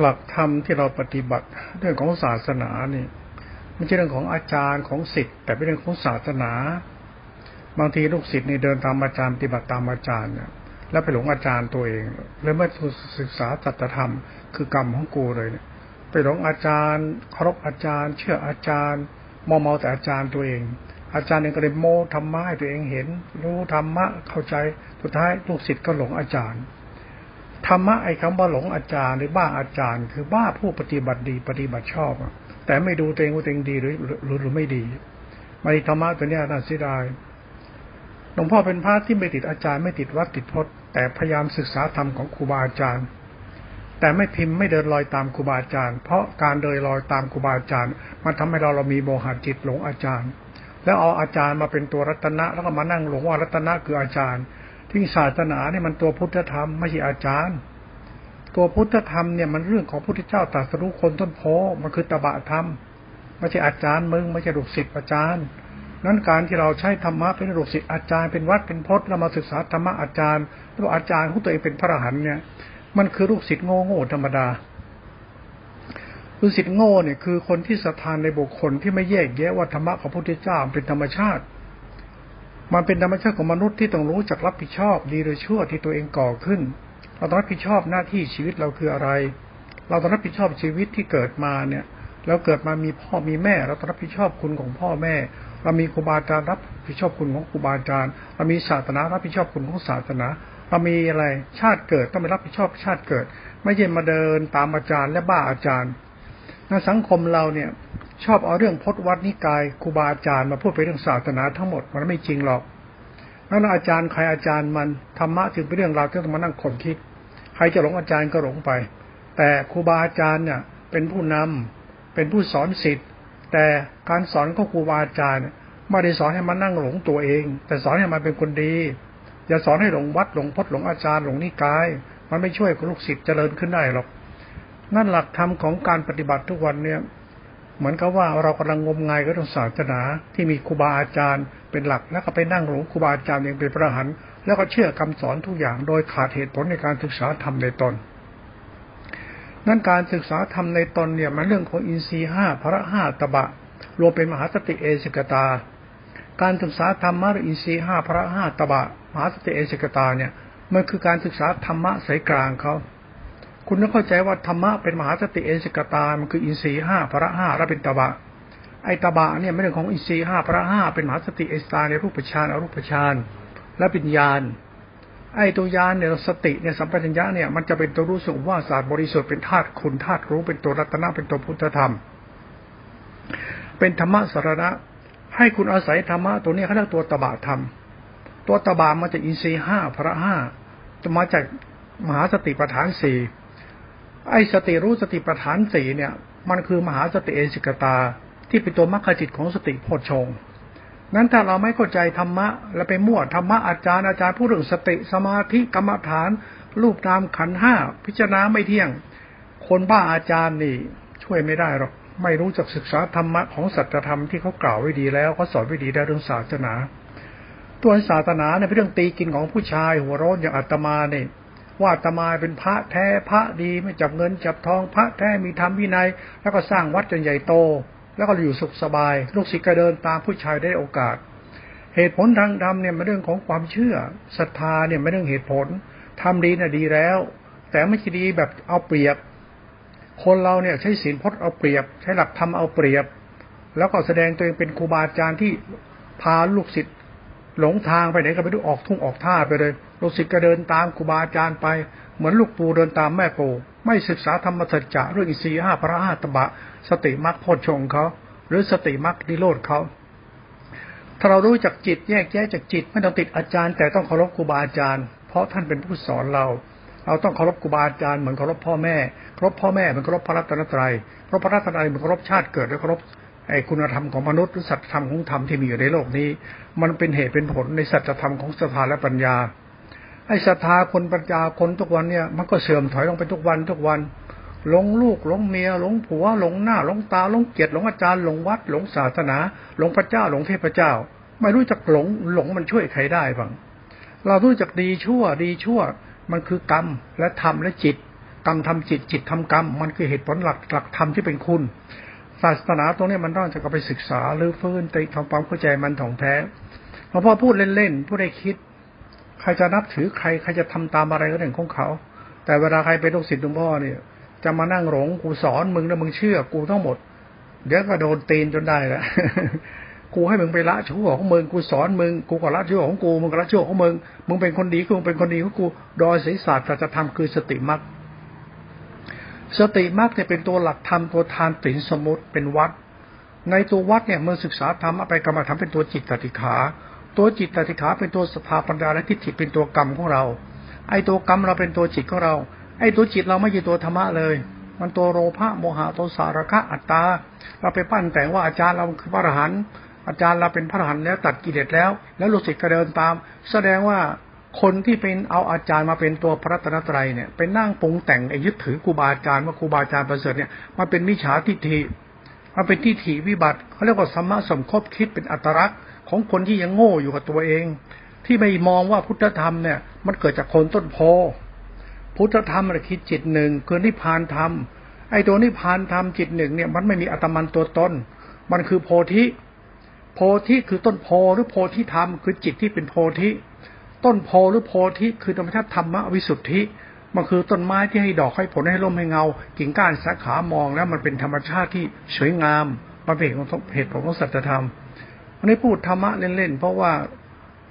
หลักธรรมที่เราปฏิบัติเรื่องของศาสนานี่ไม่ใช่เรื่องของอาจารย์ของศิษย์แต่เป็นเรื่องของศาสนาบางทีลูกศิษย์นี่เดินตามอาจารย์ปฏิบัติตามอาจารย์เนี่ยแล้วไปหลงอาจารย์ตัวเองเลยไม่ศึกษาสัจธรรมคือกรรมของกูเลยเนี่ยไปหลงอาจารย์เคารพอาจารย์เชื่ออาจารย์เมาแต่อาจารย์ตัวเองอาจารย์เองก็เลยโม้ธรรมะให้ตัวเองเห็นรู้ธรรมะเข้าใจสุดท้ายลูกศิษย์ก็หลงอาจารย์ธรรมะไอ้คำว่าหลงอาจารย์หรือบ้าอาจารย์คือบ้าผู้ปฏิบัติดีปฏิบัติชอบแต่ไม่ดูตัวเองดีหรือไม่ดีมาธรรมะตัวเนี้ยน่าเสียดายหลวงพ่อเป็นพระที่ไม่ติดอาจารย์ไม่ติดวัดติดพจน์แต่พยายามศึกษาธรรมของครูบาอาจารย์แต่ไม่พิมพ์ไม่เดินลอยตามครูบาอาจารย์เพราะการเดินลอยตามครูบาอาจารย์มันทำให้เรามีโมหะจิตหลงอาจารย์แล้วเอาอาจารย์มาเป็นตัวรัตนะแล้วก็มานั่งหลงว่ารัตนะคืออาจารย์ที่ศาสนาเนี่ยมันตัวพุทธธรรมไม่ใช่อาจารย์ตัวพุทธธรรมเนี่ยมันเรื่องของพระพุทธเจ้าตรัสรู้คนต้นโพมันคือตบะธรรมไม่ใช่อาจารย์มึงไม่ใช่ลูกศิษย์อาจารย์นั้นการที่เราใช้ธรรมะเป็นลูกศิษย์อาจารย์เป็นวัดเป็นพจน์เรามาศึกษาธรรมะอาจารย์แล้วอาจารย์ของตัวเองเป็นพระอรหันต์เนี่ยมันคือลูกศิษย์โง่ธรรมดาลูกศิษย์โง่เนี่ยคือคนที่ศรัทธาในบุคคลที่ไม่แยกแยะว่าธรรมะของพระพุทธเจ้าเป็นธรรมชาติมันเป็นธรรมชาติของมนุษย์ที่ต้องรู้จักรับผิดชอบดีหรือชั่วที่ตัวเองก่อขึ้นเราต้องรับผิดชอบหน้าที่ชีวิตเราคืออะไรเราต้องรับผิดชอบชีวิตที่เกิดมาเนี่ยเราเกิดมามีพ่อมีแม่เราต้องรับผิดชอบคุณของพ่อแม่เรามีครูบาอาจารย์รับผิดชอบคุณของครูบาอาจารย์เรามีศาสนารับผิดชอบคุณของศาสนาเรามีอะไรชาติเกิดต้องไปรับผิดชอบชาติเกิดไม่ใช่มาเดินตามอาจารย์และบ้าอาจารย์ในสังคมเราเนี่ยชอบเอาเรื่องพจน์วัดนิกายครูบาอาจารย์มาพูดไปเรื่องศาสนาทั้งหมดมันไม่จริงหรอกนั่นอาจารย์ใครอาจารย์มันธรรมะจึงเป็นเรื่องราวที่ต้องมานั่งขบคิดใครจะหลงอาจารย์ก็หลงไปแต่ครูบาอาจารย์เนี่ยเป็นผู้นำเป็นผู้สอนศิษย์แต่การสอนของครูบาอาจารย์ไม่ได้สอนให้มันนั่งหลงตัวเองแต่สอนให้มันเป็นคนดีอย่าสอนให้หลงวัดหลงพจน์หลงอาจารย์หลงนิกายมันไม่ช่วยลูกศิษย์เจริญขึ้นได้หรอกนั่นหลักธรรมของการปฏิบัติทุกวันเนี่ยเหมือนกับว่าเรากำลังงมงายกับศาสนาที่มีครูบาอาจารย์เป็นหลักแล้วก็ไปนั่งหลงครูบาอาจารย์เองเป็นพระอรหันต์แล้วก็เชื่อคำสอนทุกอย่างโดยขาดเหตุผลในการศึกษาธรรมในตนนั่นการศึกษาธรรมในตนเนี่ยมันเรื่องของอินทรีย์5พละ5ตบะรวมเป็นมหาสติเอสิกตาการศึกษาธรรมะอินทรีย์5พละ5ตบะมหาสติเอสิกตาเนี่ยมันคือการศึกษาธรรมะสายกลางเขาคุณต้องเข้าใจว่าธรรมะเป็นมหาสติเอสิกตามันคืออินทรีย์5พละ5และเป็นตบะไอ้ตบะเนี่ยไม่ใช่ของอินทรีย์5พละ5เป็นมหาสติเอสิกตาในรูปฌานอรูปฌานและเป็นญาณไอ้ตัวญาณเนี่ยสติเนี่ยสัมปชัญญะเนี่ยมันจะเป็นตัวรู้สึกว่าศาสตร์บริสุทธิ์เป็นธาตุคุณธาตุรู้เป็นตัวรัตนะเป็นตัวพุทธธรรมเป็นธรรมะสรณะให้คุณอาศัยธรรมะตัวนี้เขาเรียกตัวตบะธรรมตัวตบะมาจากอินทรีย์5พละ5มาจากมหาสติปัฏฐาน4ไอ้สติรู้สติปัฏฐาน4เนี่ยมันคือมหาสติเอสิกตาที่เป็นตัวมรรคจิตของสติโพชฌงค์นั้นถ้าเราไม่เข้าใจธรรมะแล้วไปมั่วธรรมะอาจารย์พูดเรื่องสติสมาธิกรรมฐานรูปนามขันธ์5พิจารณาไม่เที่ยงคนบ้าอาจารย์นี่ช่วยไม่ได้หรอกไม่รู้จักศึกษาธรรมะของสัจธรรมที่เขากล่าวไว้ดีแล้วเขาสอนไว้ดีได้เรื่องศาสนาตัวศาสนาเนี่ยเป็นเรื่องตีกินของผู้ชายหัวร้อนอย่างอาตมานี่ว่าอาตมาเป็นพระแท้พระดีไม่จับเงินจับทองพระแท้มีธรรมวินัยแล้วก็สร้างวัดจนใหญ่โตแล้วก็อยู่สุขสบายลูกศิษย์ก็เดินตามผู้ชายได้โอกาสเหตุผลทางธรรมเนี่ยเป็นเรื่องของความเชื่อศรัทธาเนี่ยเป็นเรื่องเหตุผลทำดีน่ะดีแล้วแต่ไม่ใช่ดีแบบเอาเปรียบคนเราเนี่ยใช้ศีลพจน์เอาเปรียบใช้หลักธรรมเอาเปรียบแล้วก็แสดงตัวเองเป็นครูบาอาจารย์ที่พาลูกศิษย์หลงทางไปไหนก็ไม่รู้ออกทุ่งออกท่าไปเลยลูกศิษย์ก็เดินตามครูบาอาจารย์ไปเหมือนลูกปูเดินตามแม่ปูไม่ศึกษาธรรมสัจจะเรื่องอินทรีย์5พละ5ตบะสติมรรคโพชฌงค์เขาหรือสติมรรคนิโรธเขาถ้าเรารู้จักจิตแยกแยะจากจิตไม่ต้องติดอาจารย์แต่ต้องเคารพครูบาอาจารย์เพราะท่านเป็นผู้สอนเราต้องเคารพครูบาอาจารย์เหมือนเคารพพ่อแม่เคารพพ่อแม่เหมือนเคารพพระรัตนตรัยเพราะพระรัตนตรัยเหมือนเคารพชาติเกิดและเคารพไอ้คุณธรรมของมนุษย์หรือสัจธรรมของธรรมที่มีอยู่ในโลกนี้มันเป็นเหตุเป็นผลในสัจธรรมของศรัทธาและปัญญาไอ้ศรัทธาคนปัญญาคนทุกวันเนี่ยมันก็เสื่อมถอยลงไปทุกวันหลงลูกหลงเมียหลงผัวหลงหน้าหลงตาหลงเกียรติหลงอาจารย์หลงวัดหลงศาสนาหลงพระเจ้าหลงเทพเจ้าไม่รู้จักหลงมันช่วยใครได้บ้างเรารู้จักดีชั่วมันคือกรรมและธรรมและจิต กรรมทำจิตจิตทำกรรมมันคือเหตุผลหลักธรรมที่เป็นคุณศาสนาตรงนี้มันต้องจะไปศึกษาหรือฟื้นติทำความเข้าใจมันถ่องแท้หลวงพ่อพูดเล่นๆพูดได้คิดใครจะนับถือใครใครจะทำตามอะไรก็เรื่องของเขาแต่เวลาใครเป็นลูกศิษย์หลวงพ่อเนี่ยจะมานั่งหลงกูสอนมึงแล้วมึงเชื่อกูทั้งหมดเดี๋ยวก็โดนตีนจนได้ละกูให้มึงไปละชั่วของมึงกูสอนมึงกูก็ละชั่วของกูมึงก็ละชั่วของมึงมึงเป็นคนดีกูเป็นคนดีของกูโดยศีลศาสตร์จะทำคือสติมรรคสติมรรคเนี่ยเป็นตัวหลักธรรมตัวทานศีลสมุติเป็นวัดในตัววัดเนี่ยเมื่อศึกษาธรรมเอาไปกรรมฐานเป็นตัวจิตตติขาตัวจิตตติขาเป็นตัวสถาปัญญาและทิฏฐิเป็นตัวกรรมของเราไอ้ตัวกรรมเราเป็นตัวจิตของเราไอ้ตัวจิตเราไม่ใช่ตัวธรรมะเลยมันตัวโลภะโมหะโทสะราคะอัตตาเราไปปั้นแต่งว่าอาจารย์เราคือพระอรหันต์อาจารย์เราเป็นพระอรหันต์แล้วตัดกิเลสแล้วแล้วลูกศิษย์ก็เดินตามแสดงว่าคนที่เป็นเอาอาจารย์มาเป็นตัวพระรัตนตรัยเนี่ยเป็นนั่งปรุงแต่งไอ้ยึดถือครูบาอาจารย์ว่าครูบาอาจารย์ประเสริฐเนี่ยมันเป็นมิจฉาทิฏฐิมันเป็นทิฏฐิวิบัติเขาเรียกว่าสัมมาสัมโคปคิดเป็นอัตลักษณ์ของคนที่ยังโง่อยู่กับตัวเองที่ไม่มองว่าพุทธธรรมเนี่ยมันเกิดจากคนต้นโพพุทธธรรมมันคิดจิตหนึ่งคือนิพพานธรรมไอ้ตัวนิพพานธรรมจิตหนึ่งเนี่ยมันไม่มีอัตมันตัวตนมันคือโพธิโพธิคือต้นโพหรือโพธิธรรมคือจิตที่เป็นโพธิต้นโพหรือโพธิคือธรรมชาติธรรมวิสุทธิมันคือต้นไม้ที่ให้ดอกให้ผลให้ร่มให้เงากิ่งก้านสาขามองแล้วมันเป็นธรรมชาติที่สวยงามมันเป็นเหตุผลของสัจธรรมวันนี้พูดธรรมะเล่นๆเพราะว่า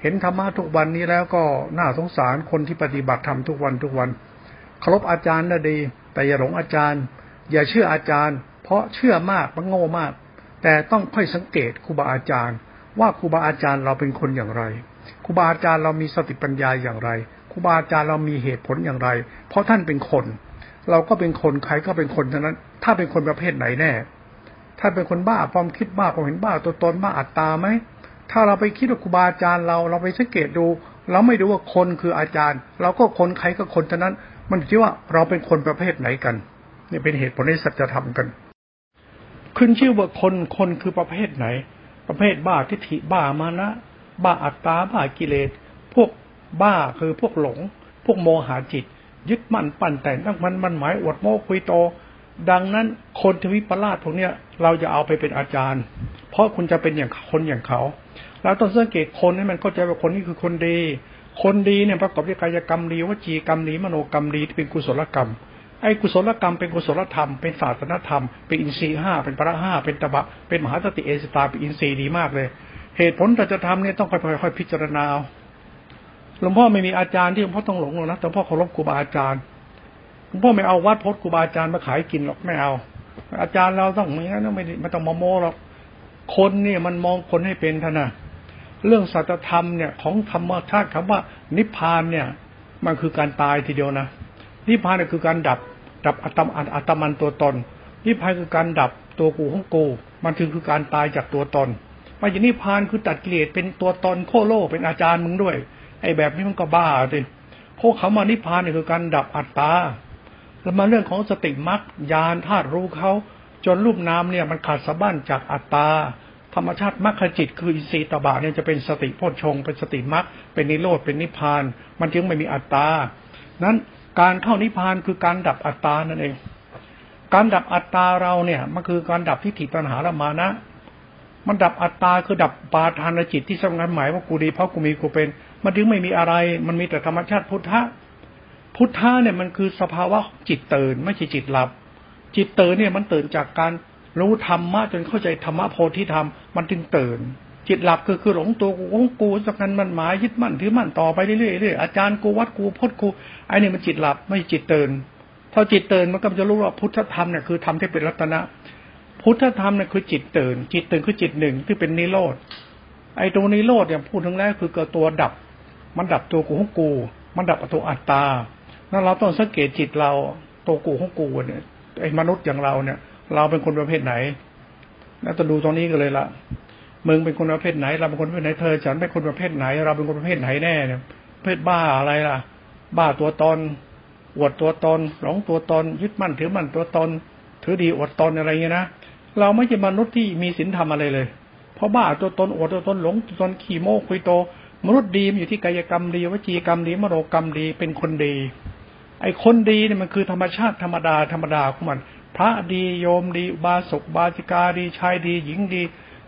เห็นธรรมะทุกวันนี้แล้วก็น่าสงสารคนที่ปฏิบัติธรรมทุกวันเคารพอาจารย์น่ะดีแต่อย่าหลงอาจารย์อย่าเชื่ออาจารย์เพราะเชื่อมากมันโง่มากแต่ต้องค่อยสังเกตครูบาอาจารย์ว่าครูบาอาจารย์เราเป็นคนอย่างไรครูบาอาจารย์เรามีสติปัญญาอย่างไรครูบาอาจารย์เรามีเหตุผลอย่างไรเพราะท่านเป็นคนเราก็เป็นคนใครก็เป็นคนทั้งนั้นถ้าเป็นคนประเภทไหนแน่ถ้าเป็นคนบ้าความคิดบ้าความเห็นบ้าตัวตนบ้าอัตตาไหมถ้าเราไปคิดว่าครูบาอาจารย์เราไปสังเกตดูเราไม่รู้ว่าคนคืออาจารย์เราก็คนใครก็คนทั้งนั้นมันอยู่ที่ว่าเราเป็นคนประเภทไหนกันนี่เป็นเหตุผลในสัจธรรมกันขึ้นชื่อว่าคนคือประเภทไหนประเภทบ้าทิฏฐิบ้ามานะบ้าอัตตาบ้ากิเลสพวกบ้าคือพวกหลงพวกโมหะจิตยึดมั่นปั่นแต่งตั้งมันหมายอวดโม้คุยโตดังนั้นคนทวิปราชพวกเนี้ยเราจะเอาไปเป็นอาจารย์เพราะคุณจะเป็นอย่างคนอย่างเขาเราต้องสังเกตคนให้มันเข้าใจว่าคนนี้คือคนดีคนดีเนี่ยประกอบด้วยกายกรรมดีวจีกรรมดีมโนกรรมดีที่เป็นกุศลกรรมไอ้กุศลกรรมเป็นกุศลธรรมเป็นศาสนธรรมเป็นอินทรีย์5เป็นพระ5เป็นตบะเป็นมหาสติเอสตาเป็นอินทรีย์ดีมากเลยเหตุผลที่จะทำเนี่ยต้องค่อยๆพิจารณาหลวงพ่อไม่มีอาจารย์ที่หลวงพ่อต้องหลงหรอกนะแต่หลวงพ่อเคารพครูบาอาจารย์หลวงพ่อไม่เอาวัดพจน์ครูบาอาจารย์มาขายกินหรอกไม่เอาอาจารย์เราต้องไม่งั้นไม่ต้องมาโม้หรอกคนเนี่ยมันมองคนให้เป็นท่านะเรื่องสัจธรรมเนี่ยของธรรมชาติคำว่านิพพานเนี่ยมันคือการตายทีเดียวนะนิพพานเนี่ยคือการดับอัตมันตัวตนนิพพานคือการดับตัวกูของกูมันคือการตายจากตัวตนมาอย่างนิพพานคือตัดกิเลสเป็นตัวตนโคโลเป็นอาจารย์มึงด้วยไอ้แบบนี้มันก็บ้าสิเพราะคำว่านิพพานเนี่ยคือการดับอัตตาแล้วมาเรื่องของสติมรรคญาณธาตุรู้เขาจนรูปนามเนี่ยมันขาดสะบั้นจากอัตตาธรรมชาติมรรคจิตคืออินทรีย์ตบะเนี่ยจะเป็นสติโพชฌงค์เป็นสติมรรคเป็นนิโรธเป็นนิพพานมันจึงไม่มีอัตตานั้นการเข้านิพพานคือการดับอัตตานั่นเองการดับอัตตาเราเนี่ยมันคือการดับทิฏฐิตัณหาและมานะมันดับอัตตาคือดับปาทานจิตที่สำคัญหมายว่ากูดีเพราะกูมีกูเป็นมันจึงไม่มีอะไรมันมีแต่ธรรมชาติพุทธะเนี่ยมันคือสภาวะจิตตื่นไม่ใช่จิตหลับจิตตื่นเนี่ยมันตื่นจากการรู้ธรรมะจนเข้าใจธรรมะโพธิธรรมมันจึงตื่นจิตหลับคือหลงตัวกูของกูสำคัญมันหมายยึดมั่นถือมั่นต่อไปเรื่อยๆอาจารย์กูวัดกูพจน์กูไอ้นี่มันจิตหลับไม่จิตตื่นพอจิตตื่นมันก็จะรู้ว่าพุทธธรรมเนี่ยคือธรรมที่เป็นรัตนะพุทธธรรมเนี่ยคือจิตตื่นจิตตื่นคือจิตหนึ่งที่เป็นนิโรธไอ้ตัวนิโรธเนี่ยพูดถึงแรกคือเกิดตัวดับมันดับตัวกูของกูมันดับตัวอัตตานั่นเราต้องสังเกตจิตเราตัวกูของกูเนี่ยไอ้มนุษย์อย่างเราเนี่ยเราเป็นคนประเภทไหนแล้วจะดูตรงนี้กันเลยละมึงเป็นคนประเภทไหนเราเป็นคนประเภทไหนเธอฉันเป็นคนประเภทไหนเราเป็นคนประเภทไหนแน่เนี่ยประเภทบ้าอะไรล่ะบ้าตัวตนอวดตัวตนหลงตัวตนยึดมั่นถือมั่นตัวตนถือดีอวดตนอะไรเงี้ยนะเราไม่ใช่มนุษย์ที่มีศีลธรรมอะไรเลยเพราะบ้าตัวตนอวดตัวตนหลงตัวตนขี้โม้คุยโตมนุษย์ดีมันอยู่ที่กายกรรมดีวจีกรรมดีมโนกรรมดีเป็นคนดี ไอ้คนดีเนี่ยมันคือธรรมชาติธรรมดาธรรมดาของมันพระดีโยมดีอุบาสกบาสิกาดีชายดีหญิงดี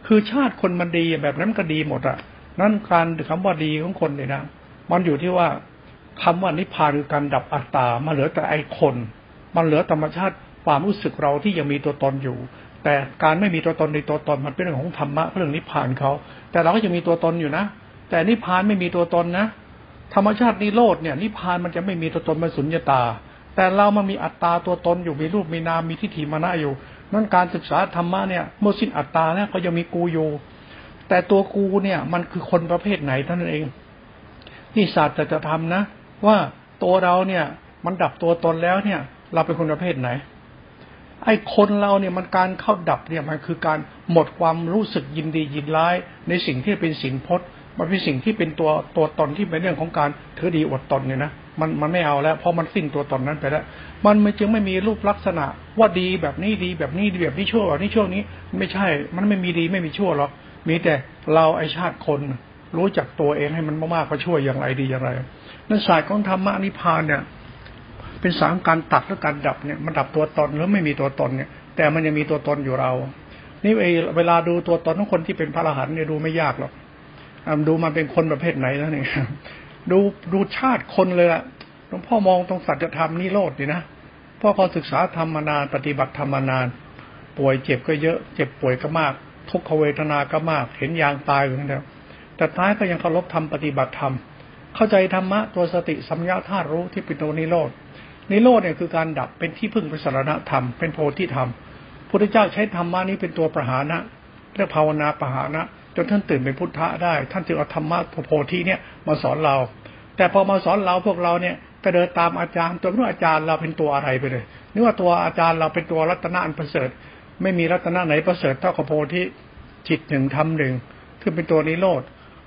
คือชาติคนมันดีแบบนั้นก็ดีหมดอ่ะนั่นการคำว่าดีของคนเนี่ยนะมันอยู่ที่ว่าคำว่านิพพานคือการดับอัตตามันเหลือแต่ไอ้คนมันเหลือธรรมชาติความรู้สึกเราที่ยังมีตัวตนอยู่แต่การไม่มีตัวตนในตัวตนมันเป็นเรื่องของธรรมะเรื่องนิพพานเขาแต่เราก็ยังมีตัวตนอยู่นะแต่นิพพานไม่มีตัวตนนะธรรมชาตินิโรธเนี่ยนิพพานมันจะไม่มีตัวตนมันสุญญตาแต่เรามันมีอัตตาตัวตนอยู่มีรูปมีนามมีทิฏฐิมานะอยู่นั่นการศึกษาธรรมะเนี่ยเมื่อสิ้นอัตตาแล้วก็ยังมีกูอยู่แต่ตัวกูเนี่ยมันคือคนประเภทไหนเท่านั้นเองนี่ศาสตร์จะทำนะว่าตัวเราเนี่ยมันดับตัวตนแล้วเนี่ยเราเป็นคนประเภทไหนไอ้คนเราเนี่ยมันการเข้าดับเนี่ยมันคือการหมดความรู้สึกยินดียินร้ายในสิ่งที่เป็นสิ่งพจน์มันเป็นสิ่งที่เป็นตัวตนที่เป็นเรื่องของการถือดีอวดตนเนี่ยนะมันไม่เอาแล้วเพราะมันสิ้นตัวตนนั้นไปแล้วมันจึงไม่มีรูปลักษณะว่าดีแบบนี้ดีแบบนี้ดีแบบนี้ชั่วแบบนี้ชั่วนี้ไม่ใช่มันไม่มีดีไม่มีชั่วหรอกมีแต่เราไอชาติคนรู้จักตัวเองให้มันมากๆก็ชั่วอย่างไรดีอย่างไรนั่นศาสตร์ของธรรมะนิพพานเนี่ยเป็นสามการตัดและการดับเนี่ยมันดับตัวตนหรือไม่มีตัวตนเนี่ยแต่มันยังมีตัวตนอยู่เรานี่เวลาดูตัวตนของคนที่เป็นพระอรหันต์เนี่ยดูไม่ยากหรอกดูมันเป็นคนประเภทไหนแล้วเนี่ยดูชาติคนเลยล่ะหลวงพ่อมองตรงสัจธรรมนิโรธนี่นะพ่อเขาศึกษาธรรมมานานปฏิบัติธรรมมานานป่วยเจ็บก็เยอะเจ็บป่วยก็มากทุกขเวทนาก็มากเห็นยางตายอยู่นั่นแหละแต่ท้ายก็ยังเคารพธรรมปฏิบัติธรรมเข้าใจธรรมะตัวสติสัมยาธาตุรู้ที่เป็นตัวนิโรธนิโรธเนี่ยคือการดับเป็นที่พึ่งเป็นสรณธรรมเป็นโพธิธรรมพุทธเจ้าใช้ธรรมะนี้เป็นตัวประหานะเรียกภาวนาประหานะจนท่านตื่นเป็นพุทธะได้ท่านจึงเอาธรรมะโพธิเนี่ยมาสอนเราแต่พอมาสอนเราพวกเราเนี่ยก็เดินตามอาจารย์จนรู้อาจารย์เราเป็นตัวอะไรไปเลยนึกว่าตัวอาจารย์เราเป็นตัวรัตนะอันประเสริฐไม่มีรัตนะไหนประเสริฐเท่ากับโพธิจิตหนึ่งธรรมหนึ่งที่เป็นตัวนิโรธ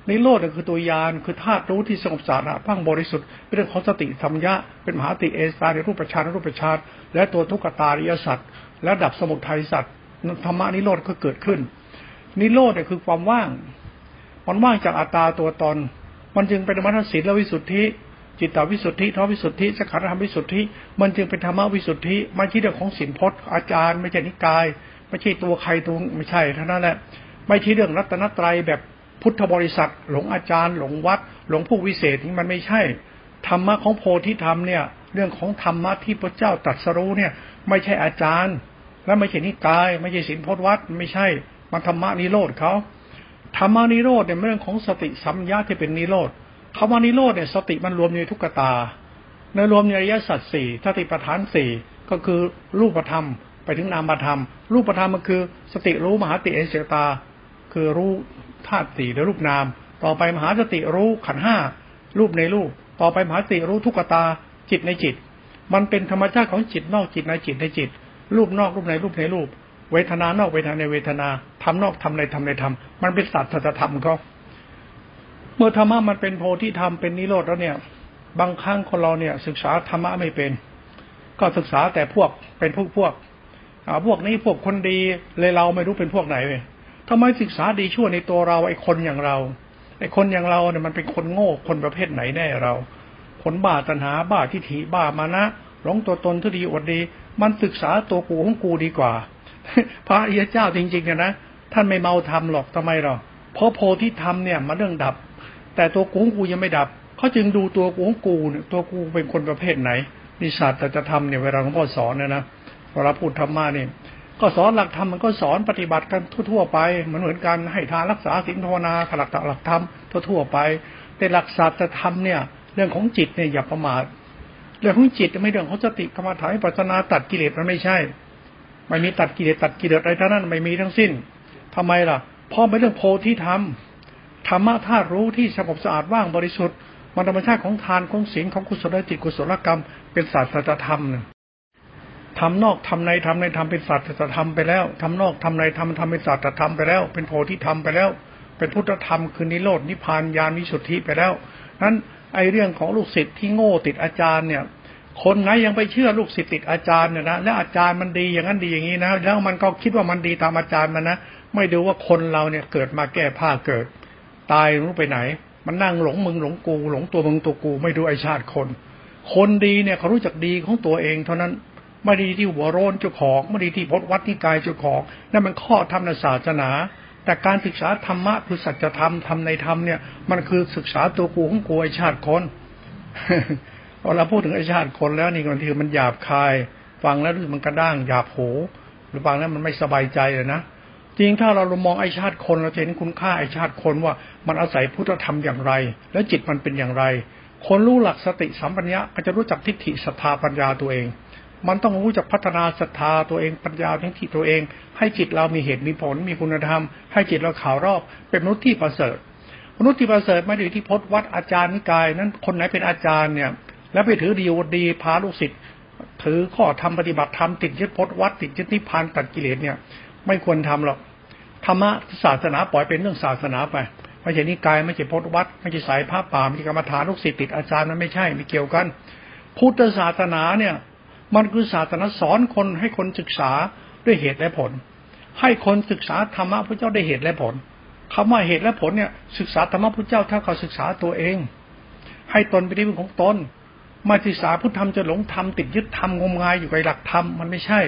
นิโรธคือตัวยานคือธาตุรู้ที่สงบสะอาดพังบริสุทธิ์เป็นเรื่องของสติสัมยะเป็นมหาติเอสาในรูปประชานรูปประชานและตัวทุกขตาริยสัตว์และดับสมุทัยสัตว์ธรรมะนิโรธก็เกิดขึ้นนิโรธเนี่ยคือความว่างมันว่างจากอัตตาตัวตนมันจึงเป็นธรรมะศีลวิสุทธิจิตตวิสุทธิธรรมวิสุทธิสังขารธรรมวิสุทธิมันจึงเป็นธรรมวิสุทธิไม่ใช่เรื่องของศีลพจน์อาจารย์ไม่ใช่นิกายไม่ใช่ตัวใครตัวไม่ใช่เท่านั้นแหละไม่ใช่เรื่องรัตนตรัยแบบพุทธบริษัทหลงอาจารย์หลงวัดหลงผู้วิเศษนี่มันไม่ใช่ธรรมะของโพธิธรรมเนี่ยเรื่องของธรรมะที่พระเจ้าตรัสรู้เนี่ยไม่ใช่อาจารย์และไม่ใช่นิกายไม่ใช่ศีลพจน์วัดไม่ใช่มันธรรมะนิโรธเขาธรรมะนิโรธเนี่ยเรื่องของสติสัมยาที่เป็นนิโรธคำว่านิโรธเนี่ยสติมันรวมอยู่ในทุกขตาในรวมในอริยสัจสี่สติปัฏฐานสี่ก็คือรูปธรรมไปถึงนามธรรมรูปธรรมมันคือสติรู้มหาติเอเสตาคือรู้ธาตุสี่ในรูปนามต่อไปมหาสติรู้ขันธ์ห้ารูปในรูปต่อไปมหาสติรู้ทุกขตาจิตในจิตมันเป็นธรรมชาติของจิตนอกจิตในจิตในจิตรูปนอกรูปในรูปในรูปเวทนานอกเวทนาในเวทนาธรรมนอกธรรมในธรรมในธรรมมันเป็นศาสตร์สัจธรรมเขาเมื่อธรรมะมันเป็นโพธิธรรมเป็นนิโรธแล้วเนี่ยบางครั้งคนเราเนี่ยศึกษาธรรมะไม่เป็นก็ศึกษาแต่พวกเป็นพวกพวกนี้พวกคนดีเลยเราไม่รู้เป็นพวกไหนเลยทำไมศึกษาดีชั่วในตัวเราไอ้คนอย่างเราไอ้คนอย่างเราเนี่ยมันเป็นคนโง่คนประเภทไหนแน่เราคนบ้าตัณหาบ้าทิฏฐิบ้ามานะหลงตัวตนที่ดีอวดดีมันศึกษาตัวกูของกูดีกว่าพระอริยเจ้าจริงๆเนี่ยนะท่านไม่เมาธรรมหรอกทำไมหรอเพราะโพธิธรรมเนี่ยมันเรื่องดับแต่ตัวกูของกูยังไม่ดับเขาจึงดูตัวกูของกูเนี่ยตัวกูเป็นคนประเภทไหนนิสัยแต่จะทำเนี่ยเวลาหลวงพ่อสอนเนี่ยนะเวลาพูดธรรมะเนี่ยก็สอนหลักธรรมมันก็สอนปฏิบัติกันทั่วๆไปเหมือนกันให้ทานรักษาศีลภาวนาหลักธรรมทั่วๆไปแต่หลักศาสตร์ธรรมเนี่ยเรื่องของจิตเนี่ยอย่าประมาทเรื่องของจิตไม่เรื่องของสติกรรมฐานปัจจนาตัดกิเลสมันไม่ใช่ไม่มีตัดกิเลสอะไรทั้งนั้นไม่มีทั้งสิ้นทำไมล่ะเพราะเป็นเรื่องโพธิธรรมธรรมะธาตุรู้ที่สงบสะอาดว่างบริสุทธิ์มันธรรมชาติของทานของศีลของกุศลจิตกุศลกรรมเป็นศาสตร์สัจธรรมทำนอกทำในทำในทำเป็นศาสตร์สัจธรรมไปแล้วทำนอกทำในทำทำเป็นศาสตร์สัจธรรมไปแล้วเป็นโพธิธรรมไปแล้วเป็นพุทธธรรมคือนิโรธนิพพานญาณวิสุทธิไปแล้วนั้นไอเรื่องของลูกศิษย์ที่โง่ติดอาจารย์เนี่ยคนไหนยังไปเชื่อลูกศิษย์ติดอาจารย์เนี่ยนะและอาจารย์มันดีอย่างนั้นดีอย่างนี้นะแล้วมันก็คิดว่ามันดีตามอาจารย์มันนะไม่ดูว่าคนเราเนี่ยเกิดมาแก้ผ้าเกิดตายรู้ไปไหนมันนั่งหลงมึงหลงกูหลงตัวมึงตัวกูไม่ดูไอชาติคน คนดีเนี่ยเขารู้จักดีของตัวเองเท่านั้นไม่ดีที่หัวโรนเจ้าของไม่ดีที่พจน์วัดนิกายเจ้าของนั่นมันข้อธรรมในศาสนาแต่การศึกษาธรรมะคือสัจธรรมธรรมในธรรมเนี่ยมันคือศึกษาตัวกูของกูไอชาติคนพอเราพูดถึงไอชาติคนแล้วนี่บางทีมันหยาบคายฟังแล้วรู้มันกระด้างหยาบโหหรือฟังแล้วมันไม่สบายใจเลยนะจริงถ้าเรามองไอชาติคนเราจะเห็นคุณค่าไอชาติคนว่ามันอาศัยพุทธธรรมอย่างไรแล้วจิตมันเป็นอย่างไรคนรู้หลักสติสัมปชัญญะก็จะรู้จักทิฏฐิศรัทธาปัญญาตัวเองมันต้องรู้จักพัฒนาศรัทธาตัวเองปัญญาทั้งที่ตัวเองให้จิตเรามีเหตุมีผลมีคุณธรรมให้จิตเราข่าวรอบเป็นมนุษย์ที่ประเสริฐมนุษย์ที่ประเสริฐไม่ได้อยู่ที่พจน์วัดอาจารย์นิกายนั้นคนไหนเป็นอาจารย์เนี่ยแล้วไปถือดีวดีพาลูกศิษย์ถือข้อธรรมปฏิบัติธรรมติดยึดพจน์วัดติดยึดนิพพานตัดกิเลสเนี่ยไม่ควรทำหรอกธรรมะศาสนาปล่อยเป็นเรื่องศาสนาไปไม่ใช่นิกายไม่ใช่พจน์วัดไม่ใช่สายผ้าป่าไม่ใช่กรรมฐานลูกศิษย์ติดอาจารย์นั้นไม่ใช่ไม่เกี่ยวกันพุทธศาสนาเนี่ยมันคือศาสนาสอนคนให้คนศึกษาด้วยเหตุและผลให้คนศึกษาธรรมะพระเจ้าได้เหตุและผลคำว่าเหตุและผลเนี่ยศึกษาธรรมะพระเจ้าเท่ากับศึกษาตัวเองให้ตนเป็นที่พึ่งของตนมาศึกษาพุทธธรรมจะหลงธรรมติดยึดธรรมงมงายอยู่กับหลักธรรมมันไม่ใช่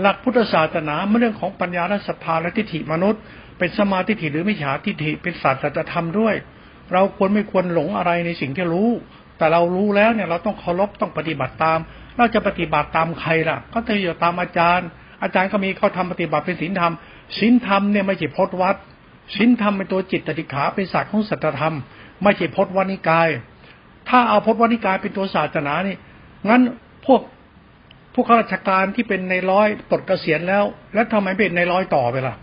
หลักพุทธศาสนาเรื่องของปัญญาและศรัทธาและทิฏฐิมนุษย์เป็นสมาธิทิฏฐิหรือมิจฉาทิฏฐิเป็นศาสตร์ศาสนาธรรมด้วยเราควรไม่ควรหลงอะไรในสิ่งที่รู้แต่เรารู้แล้วเนี่ยเราต้องเคารพต้องปฏิบัติตามเราจะปฏิบัติตามใครล่ะก็จะอยู่ตามอาจารย์อาจารย์ก็มีเขาทำปฏิบัติเป็นศีลธรรมศีลธรรมเนี่ยไม่ใช่พจน์วัดศีลธรรมเป็นตัวจิตติขาเป็นศาสตร์ของสัจธรรมไม่ใช่พจน์วัดนิกายถ้าเอาพจน์วัดนิกายเป็นตัวศาสนานี่งั้นพวกข้าราชการที่เป็นในร้อยปลดเกษียณแล้วแล้วทำไมเป็นในร้อยต่อไปล่ะ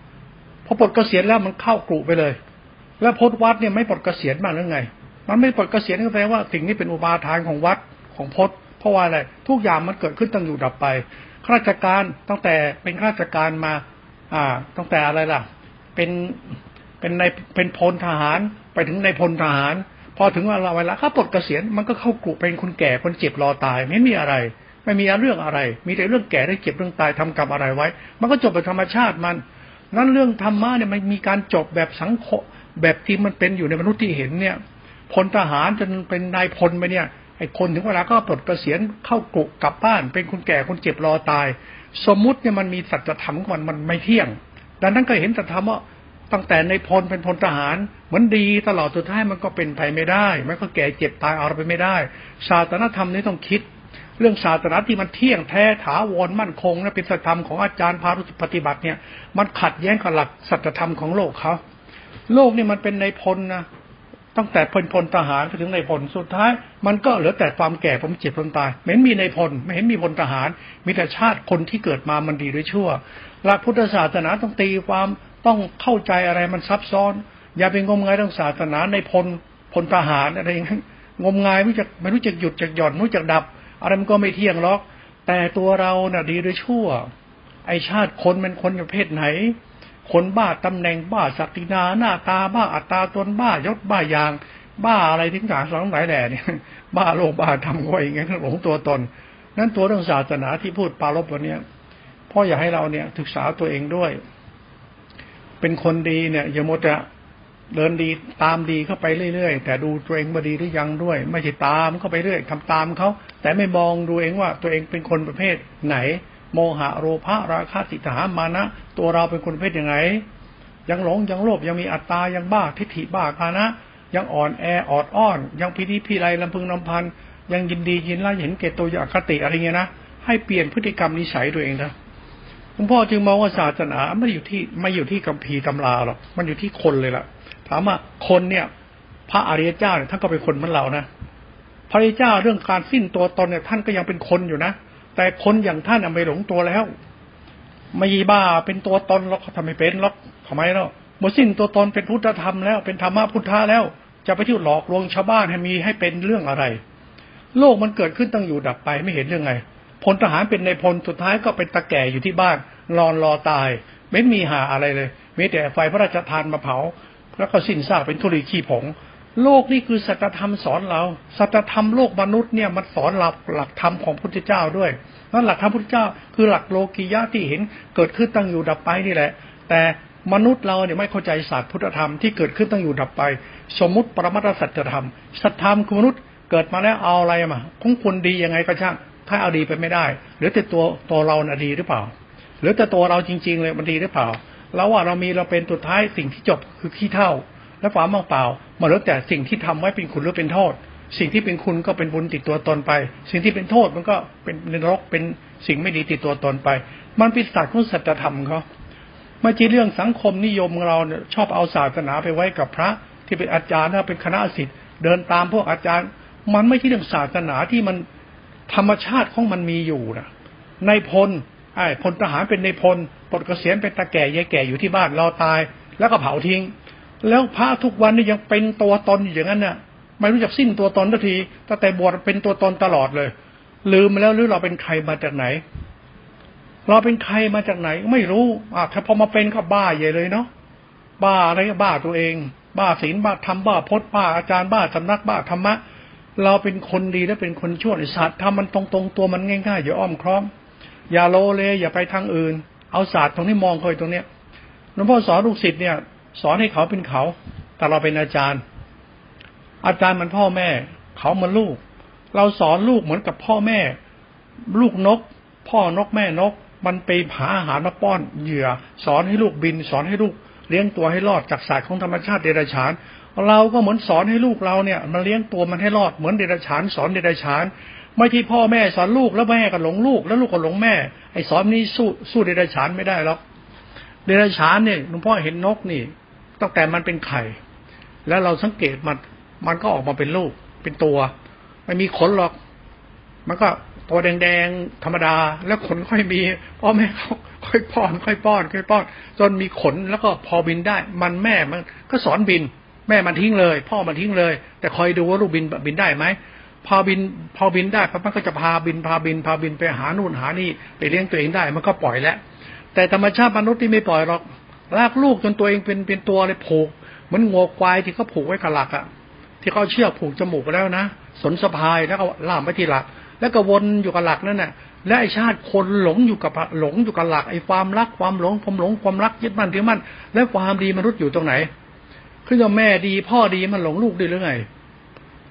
พอปลดเกษียณแล้วมันเข้ากลุ่มไปเลยแล้วพจน์วัดเนี่ยไม่ปลดเกษียณบ้างหรือไงมันไม่ปลดเกษียณก็แปลว่าสิ่งนี้เป็นอุปาทานของวัดของพจน์เพราะว่าอะไรทุกอย่างมันเกิดขึ้นตั้งอยู่ดับไปข้าราชการตั้งแต่เป็นข้าราชการมาตั้งแต่อะไรล่ะเป็นพลทหารไปถึงในพลทหารพอถึงเวลาเขาปลดเกษียณมันก็เข้ากลุ่มเป็นคนแก่คนเจ็บรอตายไม่มีอะไรไม่มีเรื่องอะไรมีแต่เรื่องแก่ได้เจ็บเรื่องตายทำกรรมอะไรไว้มันก็จบโดยธรรมชาติมันนั้นเรื่องธรรมะเนี่ยมันมีการจบแบบสังคมแบบที่มันเป็นอยู่ในมนุษย์ที่เห็นเนี่ยพลทหารจนเป็นนายพลไปเนี่ยไอ้คนถึงเวลาก็ปลดเกษียณเข้ากลุ่มกลับบ้านเป็นคนแก่คนเจ็บรอตายสมมุติเนี่ยมันมีสัจธรรมของมันไม่เที่ยงดังนั้นก็เห็นสัจธรรมว่าตั้งแต่ในพลเป็นพลทหารเหมือนดีตลอดสุดท้ายมันก็เป็นไปไม่ได้มันก็แก่เจ็บตายเอาไปไม่ได้ศาสนธรรมนี้ต้องคิดเรื่องศาสนาที่มันเที่ยงแท้ถาวรมั่นคงและเป็นสัจธรรมของอาจารย์พารุปฏิบัติเนี่ยมันขัดแย้งกับหลักสัจธรรมของโลกเขาโลกนี่มันเป็นในพลนะตั้งแต่พลทหารไปถึงในพลสุดท้ายมันก็เหลือแต่ความแก่ความเจ็บความตายไม่เห็นมีในพลไม่เห็นมีพลทหารมีแต่ชาติคนที่เกิดมามันดีหรือชั่วหลักพุทธศาสนาต้องตีความต้องเข้าใจอะไรมันซับซ้อนอย่าไปงมงายเรื่องศาสนาในพลทหารอะไรอย่างนั้นงมงายไม่รู้จักหยุดจักหย่อนไม่รู้จักดับอะไรมันก็ไม่เที่ยงหรอกแต่ตัวเราเนี่ยดีหรือชั่วไอชาติคนมันคนประเภทไหนคนบ้าตำแหน่งบ้าศักดินาหน้าตาบ้าอัตตาตนบ้ายศบ้ายางบ้าอะไรทั้งหลายสองหลายแหล่เนี่ยบ้าโลกบ้าทำไว้อย่างเงี้ยหลงตัวตนนั่นตัวเรื่องศาสนาที่พูดปารภวันนี้พ่ออยากให้เราเนี่ยศึกษาตัวเองด้วยเป็นคนดีเนี่ยอย่ามัวแต่เดินดีตามดีเข้าไปเรื่อยๆแต่ดูตัวเองมาดีหรือยังด้วยไม่ใช่ตามเข้าไปเรื่อยทำตามเขาแต่ไม่มองดูเองว่าตัวเองเป็นคนประเภทไหนโมหะโลภะราคะสิทธามานะตัวเราเป็นคนประเภทยังไงยังหลงยังโลภยังมีอัตตายังบ้าทิฏฐิบ้าคานะยังอ่อนแออดอ้อนยังพินิจพิไรลำพึงลำพันยังยินดียินร้ายเห็นแก่ตัวอย่างอคติอะไรเงี้ยนะให้เปลี่ยนพฤติกรรมนิสัยตัวเองนะหลวงพ่อจึงมองว่าศาสนาไม่อยู่ที่คัมภีร์ตำราหรอกมันอยู่ที่คนเลยล่ะถามว่าคนเนี่ยพระอริยเจ้าเนี่ยท่านก็เป็นคนเหมือนเรานะพระอริยเจ้าเรื่องการสิ้นตัวตนเนี่ยท่านก็ยังเป็นคนอยู่นะแต่คนอย่างท่านไม่หลงตัวแล้วไม่ยีบ้าเป็นตัวตนหรอกทำไมเป็นหรอกทำไมเนาะหมดสิ้นตัวตนเป็นพุทธธรรมแล้วเป็นธรรมะพุทธะแล้วจะไปที่หลอกลวงชาวบ้านให้เป็นเรื่องอะไรโลกมันเกิดขึ้นตั้งอยู่ดับไปไม่เห็นเรื่องไงพลทหารเป็นในพลสุดท้ายก็เป็นตะแก่อยู่ที่บ้านรอตายไม่มีหาอะไรเลยมีแต่ไฟพระราชทานมาเผาแล้วก็สิ้นซากเป็นธุลีขี้ผงโลกนี่คือสัจธรรมสอนเราสัจธรรมโลกมนุษย์เนี่ยมันสอนหลักธรรมของพุทธเจ้าด้วยนั่นหลักธรรมพุทธเจ้าคือหลักโลกียะที่เห็นเกิดขึ้นตั้งอยู่ดับไปนี่แหละแต่มนุษย์เราเนี่ยไม่เข้าใจศาสตร์พุทธธรรมที่เกิดขึ้นตั้งอยู่ดับไปสมมุติปรมัตถสัจธรรมสัจธรรมคือมนุษย์ เกิดมาแล้วเอาอะไรมาของคุณดียังไงก็ช่างถ้าเอาดีไปไม่ได้หรือแต่ตัวเราน่ะดีหรือเปล่าหรือแต่ตัวเราจริงๆเลยมันดีหรือเปล่าเราว่าเรามีเราเป็นสุดท้ายสิ่งที่จบคือขี้เถ้าและความว่างเปล่ามาแล้วแต่สิ่งที่ทำไว้เป็นคุณหรือเป็นโทษสิ่งที่เป็นคุณก็เป็นบุญติดตัวตนไปสิ่งที่เป็นโทษมันก็เป็นนรกเป็นสิ่งไม่ดีติดตัวตนไปมันเป็นศาสตร์ของสัจธรรมเขาไม่ใช่เรื่องสังคมนิยมเราเนี่ยชอบเอาศาสนาไปไว้กับพระที่เป็นอาจารย์นะเป็นคณะศิษย์เดินตามพวกอาจารย์มันไม่ใช่เรื่องศาสนาที่มันธรรมชาติของมันมีอยู่นะในพลพลทหารเป็นในพลปลดเกษียณเป็นตาแก่ยายแก่อยู่ที่บ้านรอตายแล้วก็เผาทิ้งแล้วพระทุกวันนี่ยังเป็นตัวตนอยู่อย่างนั้นน่ะไม่รู้จักสิ้นตัวตนสักทีตั้งแต่บวชเป็นตัวตนตลอดเลยลืมไปแล้วหรือเราเป็นใครมาจากไหนเราเป็นใครมาจากไหนไม่รู้ถ้าพอมาเป็นก็บ้าใหญ่เลยเนาะบ้าอะไรก็บ้าตัวเองบ้าศีลบ้าธรรมบ้าพจน์บ้าอาจารย์บ้าสำนักบ้าธรรมะเราเป็นคนดีและเป็นคนชั่วไอ้ศาสตร์ทำมันตรงๆตัวมันง่ายๆอย่าอ้อมค้อมอย่าโลเลอย่าไปทางอื่นเอาศาสตร์ตรงนี้มองเคยตรงเนี้ยหลวงพ่อสอนลูกศิษย์เนี่ยสอนให้เขาเป็นเขาแต่เราเป็นอาจารย์อาจารย์มันพ่อแม่เขามันลูกเราสอนลูกเหมือนกับพ่อแม่ลูกนกพ่อนกแม่นกมันไปหาอาหารมาป้อนเหยื่อสอนให้ลูกบินสอนให้ลูกเลี้ยงตัวให้รอดจากศาสตร์ของธรรมชาติเดรัจฉานเราก็เหมือนสอนให้ลูกเราเนี่ยมันเลี้ยงตัวมันให้รอดเหมือนเดรัจฉานสอนเดรัจฉานไม่ที่พ่อแม่สอนลูกแล้วแม่ก็หลงลูกแล้วลูกก็หลงแม่ไอ้สอนนี้สู้เดรัจฉานไม่ได้หรอกเดรัจฉานเนี่ยหลวงพ่อเห็นนกนี่ตั้งแต่มันเป็นไข่แล้วเราสังเกตมันก็ออกมาเป็นลูกเป็นตัวไม่มีขนหรอกมันก็ตัวแดงๆธรรมดาแล้วขนค่อยมีพ่อแม่เขาค่อยป้อนจนมีขนแล้วก็พอบินได้มันแม่มันก็สอนบินแม่มันทิ้งเลยพ่อมันทิ้งเลยแต่คอยดูว่าลูกบินได้ไหมพอบินได้พ่อมันก็จะพาบินไปหานู่นหานี่ไปเลี้ยงตัวเองได้มันก็ปล่อยแล้วแต่ธรรมชาติมนุษย์ที่ไม่ปล่อยหรอกลากลูกจนตัวเองเป็นตัวเลยผูกเหมือนงัวควายที่เขาผูกไว้กับหลักอ่ะที่เขาเชือกผูกจมูกไปแล้วนะสนสะพายแล้วก็ล่ามไปที่หลักแล้วก็วนอยู่กับหลักนั่นแหละและไอชาติคนหลงอยู่กับหลักไอความรักความหลงผมหลงความรักยึดมั่นถือมั่นและความดีมนุษย์อยู่ตรงไหนคือว่าแม่ดีพ่อดีมันหลงลูกได้หรือไง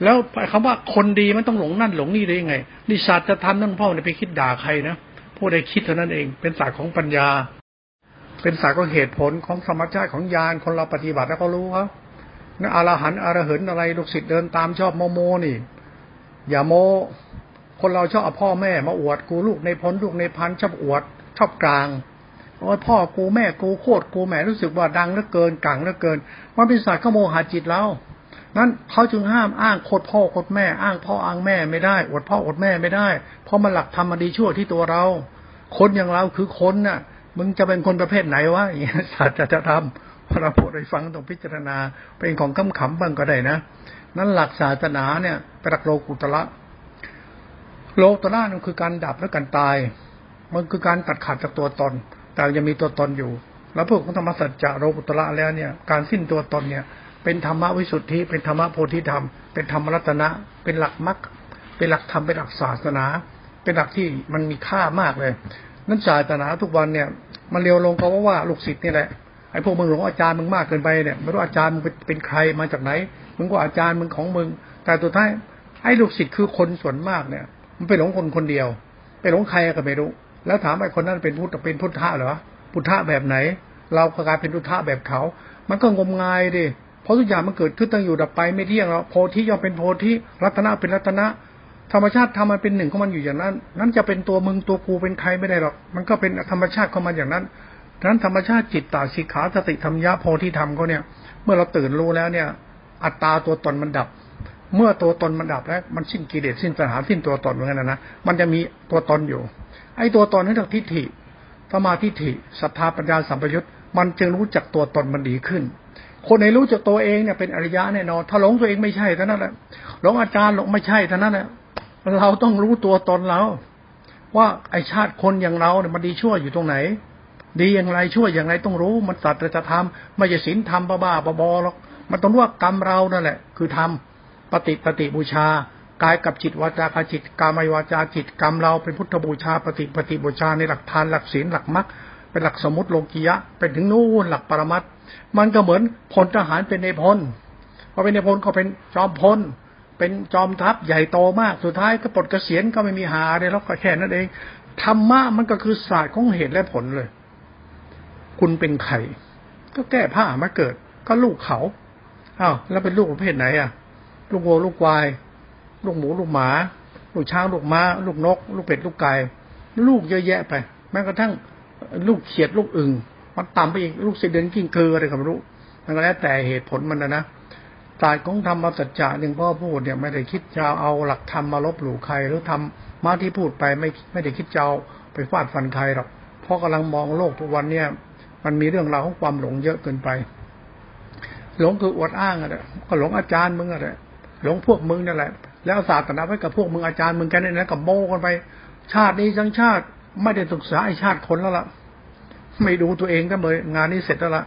แล้วคำว่าคนดีมันต้องหลงนั่นหลงนี่ได้ยังไงนี่ศาสตร์จะทำนั่นพ่อเนี่ยไปคิดด่าใครนะผู้ใดคิดเท่านั้นเองเป็นศาสตร์ของปัญญาเป็นศาสตร์ของเหตุผลของธรรมชาติของญาณคนเราปฏิบัติแล้วก็รู้ครับนะอรหันต์อรหันต์อะไรลูกศิษย์เดินตามชอบโมโมนี่อย่าโมคนเราชอบเอาพ่อแม่มาอวดกูลูกในพ้นลูกในพันชอบอวดชอบกลางโอ้ยพ่อกูแม่กูโคตรกูแม่รู้สึกว่าดังเหลือเกินกังเหลือเกินมันเป็นศาสตร์โมหะจิตเรานั้นเขาจึงห้ามอ้างโคตรพ่อโคตรแม่อ้างพ่ออ้างแม่ไม่ได้อวดพ่ออวดแม่ไม่ได้เพราะมันหลักธรรมมันดีชั่วที่ตัวเราคนอย่างเราคือคนน่ะมึงจะเป็นคนประเภทไหนวะอย่างนี้ศาสตร์จะทำพระพุทธได้ฟังต้องพิจารณาเป็นของขำขำบ้างก็ได้นะนั่นหลักศาสนาเนี่ยเป็นหลักโลกุตระโลกุตระนั่นคือการดับและการตายมันคือการตัดขาดจากตัวตนแต่ยังมีตัวตนอยู่แล้วพวกของธรรมสัจจะโลกุตระแล้วเนี่ยการสิ้นตัวตนเนี่ยเป็นธรรมวิสุทธิเป็นธรรมโพธิธรรมเป็นธรรมรัตนะเป็นหลักมรรคเป็นหลักธรรมเป็นหลักศาสนาเป็นหลักที่มันมีค่ามากเลยนั่นศาสนาทุกวันเนี่ยมันเร็วลงเพราะว่าลูกศิษย์นี่แหละไอ้พวกมึงหลงอาจารย์มึงมากเกินไปเนี่ยไม่รู้อาจารย์มึงเป็นใครมาจากไหนมึงก็อาจารย์มึงของมึงแต่สุดท้ายไอ้ลูกศิษย์คือคนส่วนมากเนี่ยมันไปหลงคนคนเดียวไปหลงใครก็ไม่รู้แล้วถามไอ้คนนั้นเป็นพุทธะเหรอพุทธะแบบไหนเราก็กลายเป็นพุทธะแบบเขามันก็งมงายดิเพราะทุกอย่างมันเกิดขึ้นตั้งอยู่ดับไปไม่เที่ยงหรอกโพธิย่อมเป็นโพธิรัตนะเป็นรัตนะธรรมชาติทำมันเป็นหนึ่งของมันอยู่อย่างนั้นนั้นจะเป็นตัวมึงตัวกูเป็นใครไม่ได้หรอกมันก็เป็นธรรมชาติของมันอย่างนั้นนั้นธรรมชาติจิตตาสิกขาสติธรรมยะโพธิธรรมเขาเนี่ยเมื่อเราตื่นรู้แล้วเนี่ยอัตตาตัวตนมันดับเมื่อตัวตนมันดับแล้วมันสิ้นกิเลสสิ้นตัณหาสิ้นตัวตนเหมือนกันนะมันจะมีตัวตนอยู่ไอ้ตัวตนนั้นจากทิฏฐิสมาธิศรัทธาปัญญาสัมปยุตมันจึงรู้จักตัวตนมันดีขึ้นคนไหนรู้จักตัวเองเนี่ยเป็นอริยะแน่นอนถ้าหลงตัวเองไม่ใช่เท่านั้นแหละหลงอาจารย์หลงไม่ใช่เท่านั้นแหละเราต้องรู้ตัวตนเราว่าไอ้ชาติคนอย่างเราเนี่ยมันดีชั่วอยู่ตรงไหนดีอย่างไรชั่วอย่างไรต้องรู้มันสัตว์จะทำไม่ใช่ศีลธรรมบ้าๆบอๆหรอกมันต้องรู้ว่ากรรมเรานั่นแหละคือทำปฏิบูชากายกับจิตวาจากับจิตกายไม่วาจาจิตกรรมเราเป็นพุทธบูชาปฏิบูชาในหลักทานหลักศีลหลักมรรคเป็นหลักสมุติโลกียะเป็นถึงนู่นหลักปรมัตถ์มันก็เหมือนพลทหารเป็นในพลพอเป็นในพลก็เป็นจอมพล เป็นจอมทัพใหญ่โตมากสุดท้ายก็ปลดเกษียณก็ไม่มีหาเลยแล้วก็แค่นั้นเองธรรมะมันก็คือศาสตร์ของเหตุและผลเลยคุณเป็นใครก็แก้ผ้ามาเกิดก็ลูกเขาอ้าวแล้วเป็นลูกประเภทไหนอ่ะลูกวัวลูกควายลูกหมูลูกหมาลูกช้างลูกม้าลูกนกลูกเป็ดลูกไก่ลูกเยอะแยะไปแม้กระทั่งลูกเขียดลูกอึ่งมันต่ำไปอีกลูกเสด็จกิ้งเกลืออะไรก็ไม่รู้มันก็แล้วแต่เหตุผลมันนะศาสตร์ของธรรมสัจจะอย่างพ่อพูดเนี่ยไม่ได้คิดจะเอาหลักธรรมมาลบหลู่ใครหรือทำมาที่พูดไปไม่ได้คิดจะเอาไปฟาดฟันใครหรอกเพราะกำลังมองโลกทุกวันเนี่ยมันมีเรื่องราวของความหลงเยอะเกินไปหลงคืออวดอ้างอะไรก็หลงอาจารย์มึงอะไรหลงพวกมึงนั่นแหละแล้วศาสตร์นับไว้กับพวกมึงอาจารย์มึงกันนี่นะกับโม่กันไปชาตินี้ทั้งชาติไม่ได้ศึกษาไอชาติคนแล้วล่ะไม่ดูตัวเองก็เลยงานนี้เสร็จแล้วล่ะ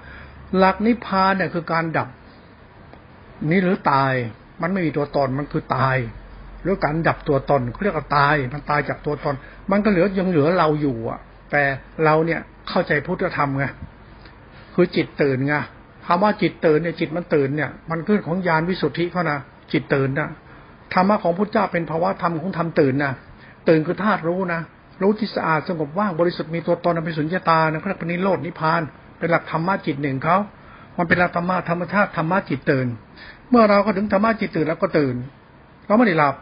หลักนิพพานเนี่ยคือการดับนี่หรือตายมันไม่มีตัวตนมันคือตายหรือการดับตัวตนเขาเรียกว่าตายมันตายจากตัวตนมันก็เหลือยังเหลือเราอยู่อ่ะแต่เราเนี่ยเข้าใจพุทธธรรมไงคือจิตตื่นไงคำว่าจิตตื่นเนี่ยจิตมันตื่นเนี่ยมันขึ้นของญาณวิสุทธิเขานะจิตตื่นนะธรรมะของพุทธเจ้าเป็นภาวะธรรมของธรรมตื่นนะตื่นคือธาตุรู้นะรู้ที่สะอาดสงบว่างบริสุทธิ์มีตัวตนเป็นสุญญตานะพระปณิโรธนิพพานเป็นหลักธรรมะจิตหนึ่งเขามันเป็นหลักธรรมะธรรมชาติธรรมะจิตตื่นเมื่อเราก็ถึงธรรมะจิตตื่นแล้วก็ตื่นเราไม่ได้หลับ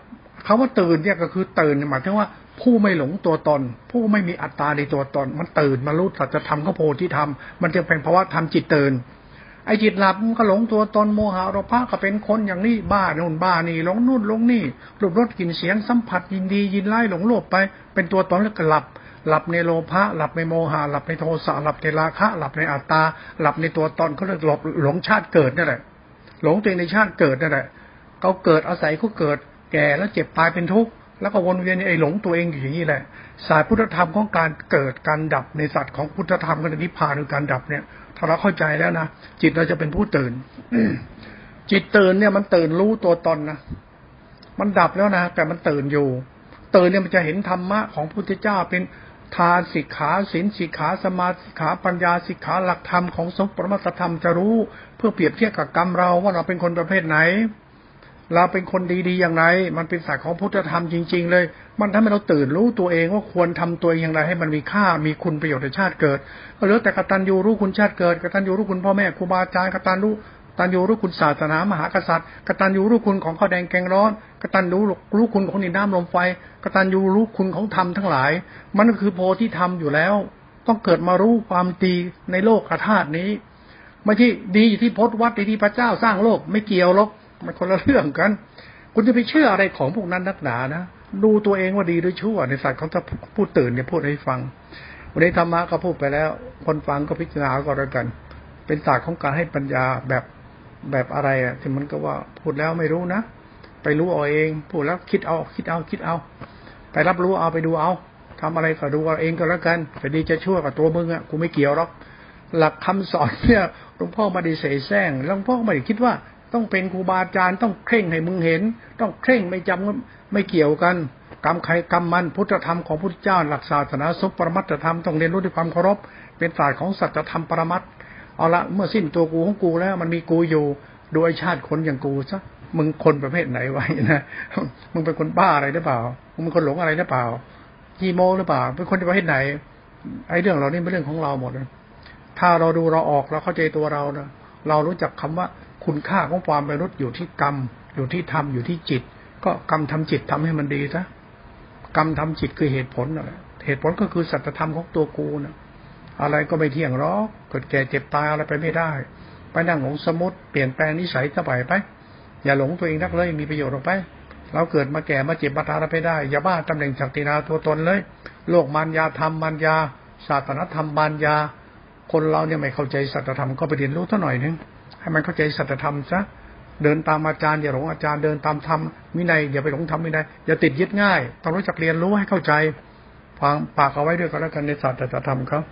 คำว่าตื่นเนี่ยก็คือตื่นหมายถึงว่าผู้ไม่หลงตัวตนผู้ไม่มีอัตตาในตัวตนมันตื่นมารู้สัจธรรมก็โพธิธรรมมันจึงเป็นภาวะธรรมจิตตื่นไอ้จิตหลับมันก็หลงตัวตนโมหะโลภะก็เป็นคนอย่างนี้บ้าโน่นบ้านี่หลงนู่นหลงนี่รูปรสกลิ่นเสียงสัมผัสยินดียินไล่หลงโลภไปเป็นตัวตนแล้วก็หลับหลับในโลภะหลับในโมหะหลับในโทสะหลับในราคะหลับในอัตตาหลับในตัวตนเขาเรียกหลงชาติเกิดนั่นแหละหลงตัวในชาติเกิดนั่นแหละเขาเกิดอาศัยเขาเกิดแก่แล้วเจ็บตายเป็นทุกข์แล้วก็วนเวียนในไอ้หลงตัวเองอยู่อย่างนี้แหละสายพุทธธรรมของการเกิดการดับในสัตว์ของพุทธธรรมกันนิพพานคือการดับเนี่ยถ้าเราเข้าใจแล้วนะจิตเราจะเป็นผู้ตื่น จิตตื่นเนี่ยมันตื่นรู้ตัวตนนะมันดับแล้วนะแต่มันตื่นอยู่ตื่นเนี่ยมันจะเห็นธรรมะของพุทธเจ้าเป็นทานสิกขาศีลสิกขาสมาธิสิกขาปัญญาสิกขาหลักธรรมของสมปรมัตถธรรมจะรู้เพื่อเปรียบเทียบกับกรรมเราว่าเราเป็นคนประเภทไหนเราเป็นคนดีๆอย่างไรมันเป็นศาสตร์ของพุทธธรรมจริงๆเลยมันทำให้เราตื่นรู้ตัวเองว่าควรทำตัวอย่างไรให้มันมีค่ามีคุณประโยชน์ในชาติเกิดก็เหลือแต่กตัญญูรู้คุณชาติเกิดกตัญญูรู้คุณพ่อแม่ครูบาอาจารย์กตัญญูรู้คุณศาสนามหากษัตริย์กตัญญูรู้คุณของข้าวแดงแกงร้อนกตัญญูรู้คุณของดินน้ำลมไฟกตัญญูรู้คุณของธรรมทั้งหลายมันก็คือโพธิธรรมอยู่แล้วต้องเกิดมารู้ความดีในโลกธาตุนี้ไม่ใช่ดีอยู่ที่พจน์วัดดีที่พระเจ้าสร้างโลกไม่เกี่ยวหรอกมันคนละเรื่องกันคุณจะไปเชื่ออะไรของพวกนั้นนักหนานะดูตัวเองว่าดีหรือชั่วในศาสตร์เขาจะพูดตื่นเนี่ยพูดให้ฟังวันนี้ธรรมะก็พูดไปแล้วคนฟังก็พิจารณาก็แล้วกันเป็นศาสตร์ของการให้ปัญญาแบบอะไรอะที่มันก็ว่าพูดแล้วไม่รู้นะไปรู้เอาเองพูดแล้วคิดเอาไปรับรู้เอาไปดูเอาทำอะไรก็ดูเอาเองก็แล้วกันแต่ดีจะชั่วกับตัวมึงอะกูไม่เกี่ยวหรอกหลักคำสอนเนี่ยหลวงพ่อไม่ได้เสแสร้งหลวงพ่อไม่ได้คิดว่าต้องเป็นครูบาอาจารย์ต้องเคร่งให้มึงเห็นต้องเคร่งไม่จำไม่เกี่ยวกันกรรมใครกรรมมันพุทธธรรมของพุทธเจ้าหลักศาสนาสมปรมัตถธรรมต้องเรียนรู้ด้วยความเคารพเป็นศาสตร์ของสัจธรรมปรมัตถ์เอาละเมื่อสิ้นตัวกูของกูแล้วมันมีกูอยู่โดยชาติคนอย่างกูซะมึงคนประเภทไหนไว้นะมึงเป็นคนบ้าอะไรหรือเปล่ามึงเป็นคนหลงอะไรหรือเปล่าฮีโมหรือเปล่าเป็นคนประเภทไหนไอ้เรื่องเรานี่เป็นเรื่องของเราหมดถ้าเราดูเราออกเราเข้าใจตัวเรานะเรารู้จักคำว่าคุณค่าของความเป็นมนุษย์อยู่ที่กรรมอยู่ที่ธรรมอยู่ที่จิตก็กรรมทำจิตทำให้มันดีซะกรรมทำจิตคือเหตุผลอะไรเหตุผลก็คือสัจธรรมของตัวกูนะอะไรก็ไม่เที่ยงหรอกเกิดแก่เจ็บตายอะไรไปไม่ได้ไปนั่งหลงสมมติเปลี่ยนแปลงนิสัยต่อไปอย่าหลงตัวเองนักเลยมีประโยชน์ออกไปเราเกิดมาแก่มาเจ็บมาตายไปได้อย่าบ้าตำแหน่งศักดินาตัวตนเลยโลกมารยาธรรมมารยาศาสนธรรมมารยาคนเราเนี่ยไม่เข้าใจสัจธรรมก็ไปเรียนรู้เท่าหน่อยนึงให้มันเข้าใจสัจธรรมซะเดินตามอาจารย์อย่าหลงอาจารย์เดินตามธรรมวินัยอย่าไปหลงธรรมวินัยอย่าติดยึดง่ายต้องรู้จักเรียนรู้ให้เข้าใจฟังปากเอาไว้ด้วยก็แล้วกันในศาสตร์ธรรมครับ